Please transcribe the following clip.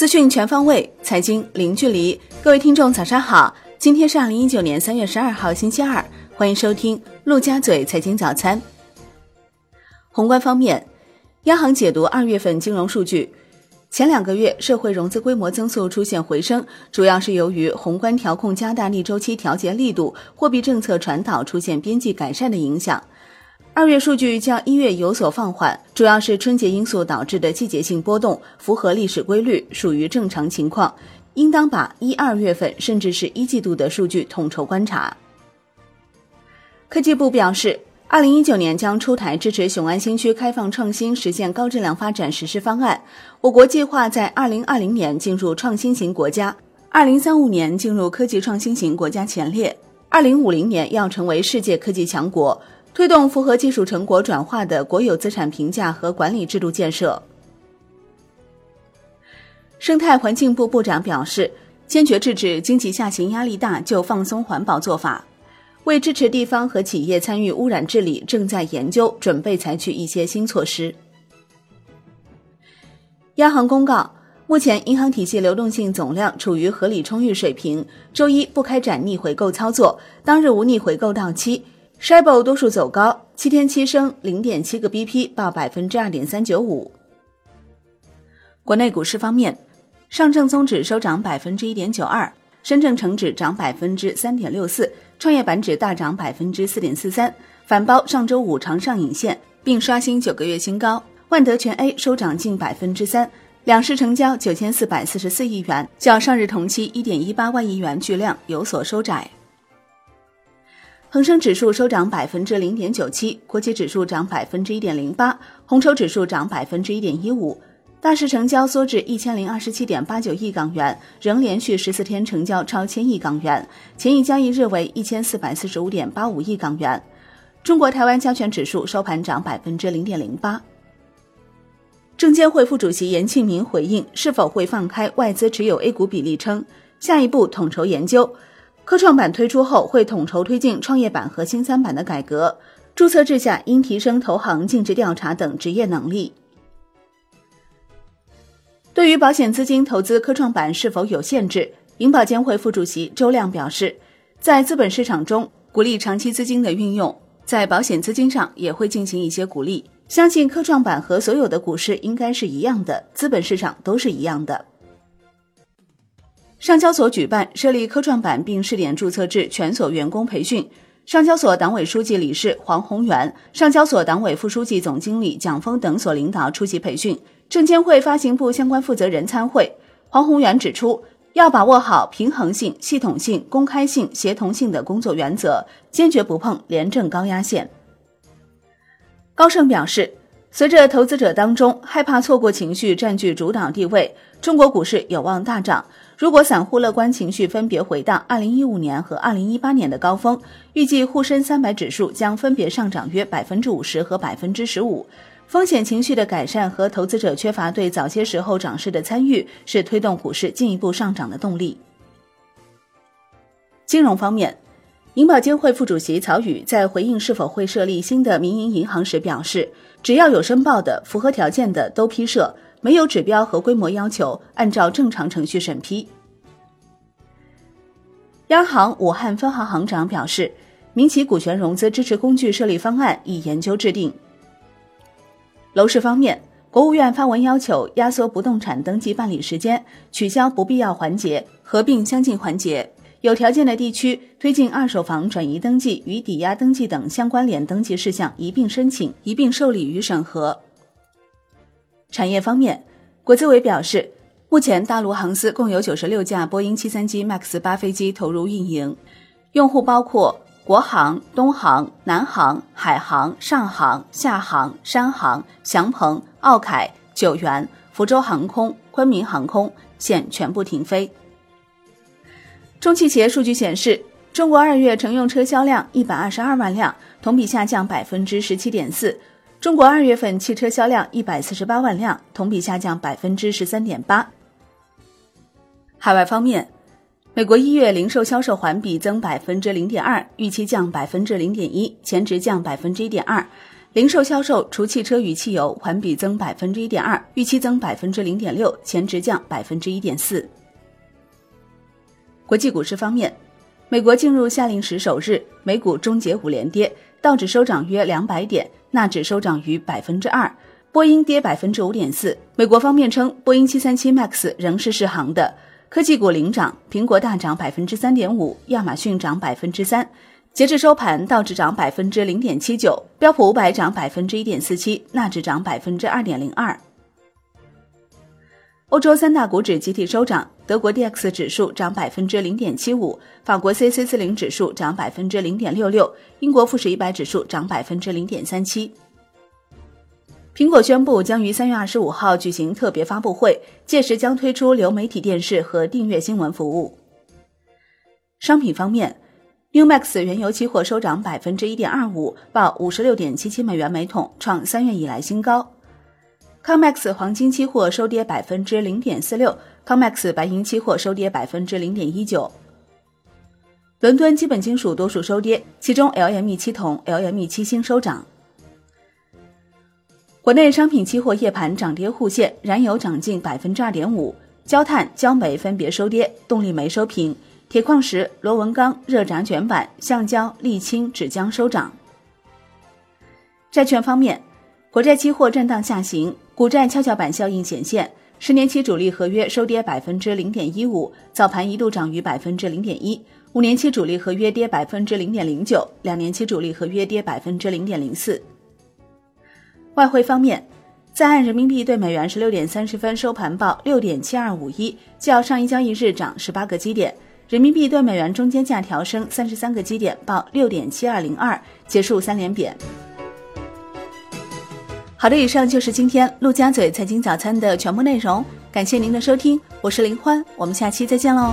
资讯全方位，财经零距离。各位听众早上好，今天是2019年3月12号星期二，欢迎收听陆家嘴财经早餐。宏观方面，央行解读2月份金融数据，前2个月社会融资规模增速出现回升，主要是由于宏观调控加大逆周期调节力度，货币政策传导出现边际改善的影响。2月数据较1月有所放缓，主要是春节因素导致的季节性波动，符合历史规律，属于正常情况，应当把1、2月份甚至是1季度的数据统筹观察。科技部表示，2019年将出台支持雄安新区开放创新实现高质量发展实施方案，我国计划在2020年进入创新型国家，2035年进入科技创新型国家前列，2050年要成为世界科技强国，推动符合技术成果转化的国有资产评价和管理制度建设。生态环境部部长表示，坚决制止经济下行压力大就放松环保做法，为支持地方和企业参与污染治理，正在研究准备采取一些新措施。央行公告，目前银行体系流动性总量处于合理充裕水平，周一不开展逆回购操作，当日无逆回购到期，Shibor 多数走高，7天期升 0.7 个 BP 报 2.395%。 国内股市方面，上证综指收涨 1.92%，深证成指涨 3.64%， 创业板指大涨 4.43%， 反包上周五长上影线，并刷新9个月新高。万德全 A 收涨近 3%， 两市成交 9444 亿元，较上日同期 1.18 万亿元巨量有所收窄。恒生指数收涨 0.97%， 国企指数涨 1.08%， 红筹指数涨 1.15%，大市成交缩至 1027.89 亿港元，仍连续14天成交超1000亿港元，前一交易日为 1445.85 亿港元。中国台湾加权指数收盘涨 0.08%。 证监会副主席严庆民回应是否会放开外资持有 A 股比例称，下一步统筹研究，科创板推出后会统筹推进创业板和新三板的改革，注册制下应提升投行尽职调查等职业能力。对于保险资金投资科创板是否有限制，银保监会副主席周亮表示，在资本市场中鼓励长期资金的运用，在保险资金上也会进行一些鼓励，相信科创板和所有的股市应该是一样的，资本市场都是一样的。上交所举办设立科创板并试点注册制全所员工培训，上交所党委书记理事黄宏元、上交所党委副书记总经理蒋峰等所领导出席培训，证监会发行部相关负责人参会。黄宏元指出，要把握好平衡性、系统性、公开性、协同性的工作原则，坚决不碰廉政高压线。高盛表示，随着投资者当中害怕错过情绪占据主导地位，中国股市有望大涨，如果散户乐观情绪分别回到2015年和2018年的高峰，预计沪深300指数将分别上涨约 50% 和 15%。风险情绪的改善和投资者缺乏对早些时候涨势的参与，是推动股市进一步上涨的动力。金融方面，银保监会副主席曹宇在回应是否会设立新的民营银行时表示，只要有申报的、符合条件的都批设，没有指标和规模要求，按照正常程序审批。央行武汉分行行长表示，民企股权融资支持工具设立方案已研究制定。楼市方面，国务院发文要求压缩不动产登记办理时间，取消不必要环节，合并相近环节，有条件的地区推进二手房转移登记与抵押登记等相关联登记事项一并申请、一并受理与审核。产业方面，国资委表示，目前大陆航司共有96架波音737 MAX 8飞机投入运营，用户包括国航、东航、南航、海航、上航、厦航、山航、祥鹏、奥凯、九原、福州航空、昆明航空现全部停飞。中汽协数据显示，中国2月乘用车销量122万辆，同比下降 17.4%， 中国2月份汽车销量148万辆，同比下降 13.8%。 海外方面，美国1月零售销售环比增 0.2%， 预期降 0.1%， 前值降 1.2%，零售销售除汽车与汽油环比增 1.2%， 预期增 0.6%， 前值降 1.4%。 国际股市方面，美国进入夏令时首日，美股终结5连跌，道指收涨约200点，纳指收涨逾 2%， 波音跌 5.4%。 美国方面称，波音737 MAX 仍是适航的。科技股领涨，苹果大涨 3.5%， 亚马逊涨 3%。 截至收盘，道指涨 0.79%， 标普500涨 1.47%， 纳指涨 2.02%。 欧洲3大股指集体收涨，德国 DAX 指数涨 0.75%， 法国 CAC40 指数涨 0.66%， 英国富时100指数涨 0.37%。 苹果宣布将于3月25号举行特别发布会，届时将推出流媒体电视和订阅新闻服务。商品方面，New Max 原油期货收涨 1.25%， 报 56.77 美元每桶，创3月以来新高。COMEX 黄金期货收跌 0.46%， COMEX 白银期货收跌 0.19%。 伦敦基本金属多数收跌，其中 LME7 铜、LME7 锌收涨。国内商品期货夜盘涨跌互现，燃油涨近 2.5%， 焦炭、焦煤分别收跌，动力煤收平。铁矿石、螺纹钢、热轧卷板、橡胶、沥青、纸浆收涨。债券方面，国债期货震荡下行，股债跷跷板效应显现，10年期主力合约收跌 0.15%， 早盘一度涨逾 0.1%， 5年期主力合约跌 0.09%， 2年期主力合约跌 0.04%。 外汇方面，在岸人民币对美元16点30分收盘报 6.7251， 较上一交易日涨18个基点，人民币对美元中间价调升33个基点，报 6.7202， 结束3连贬。好的，以上就是今天陆家嘴财经早餐的全部内容，感谢您的收听，我是林欢，我们下期再见喽。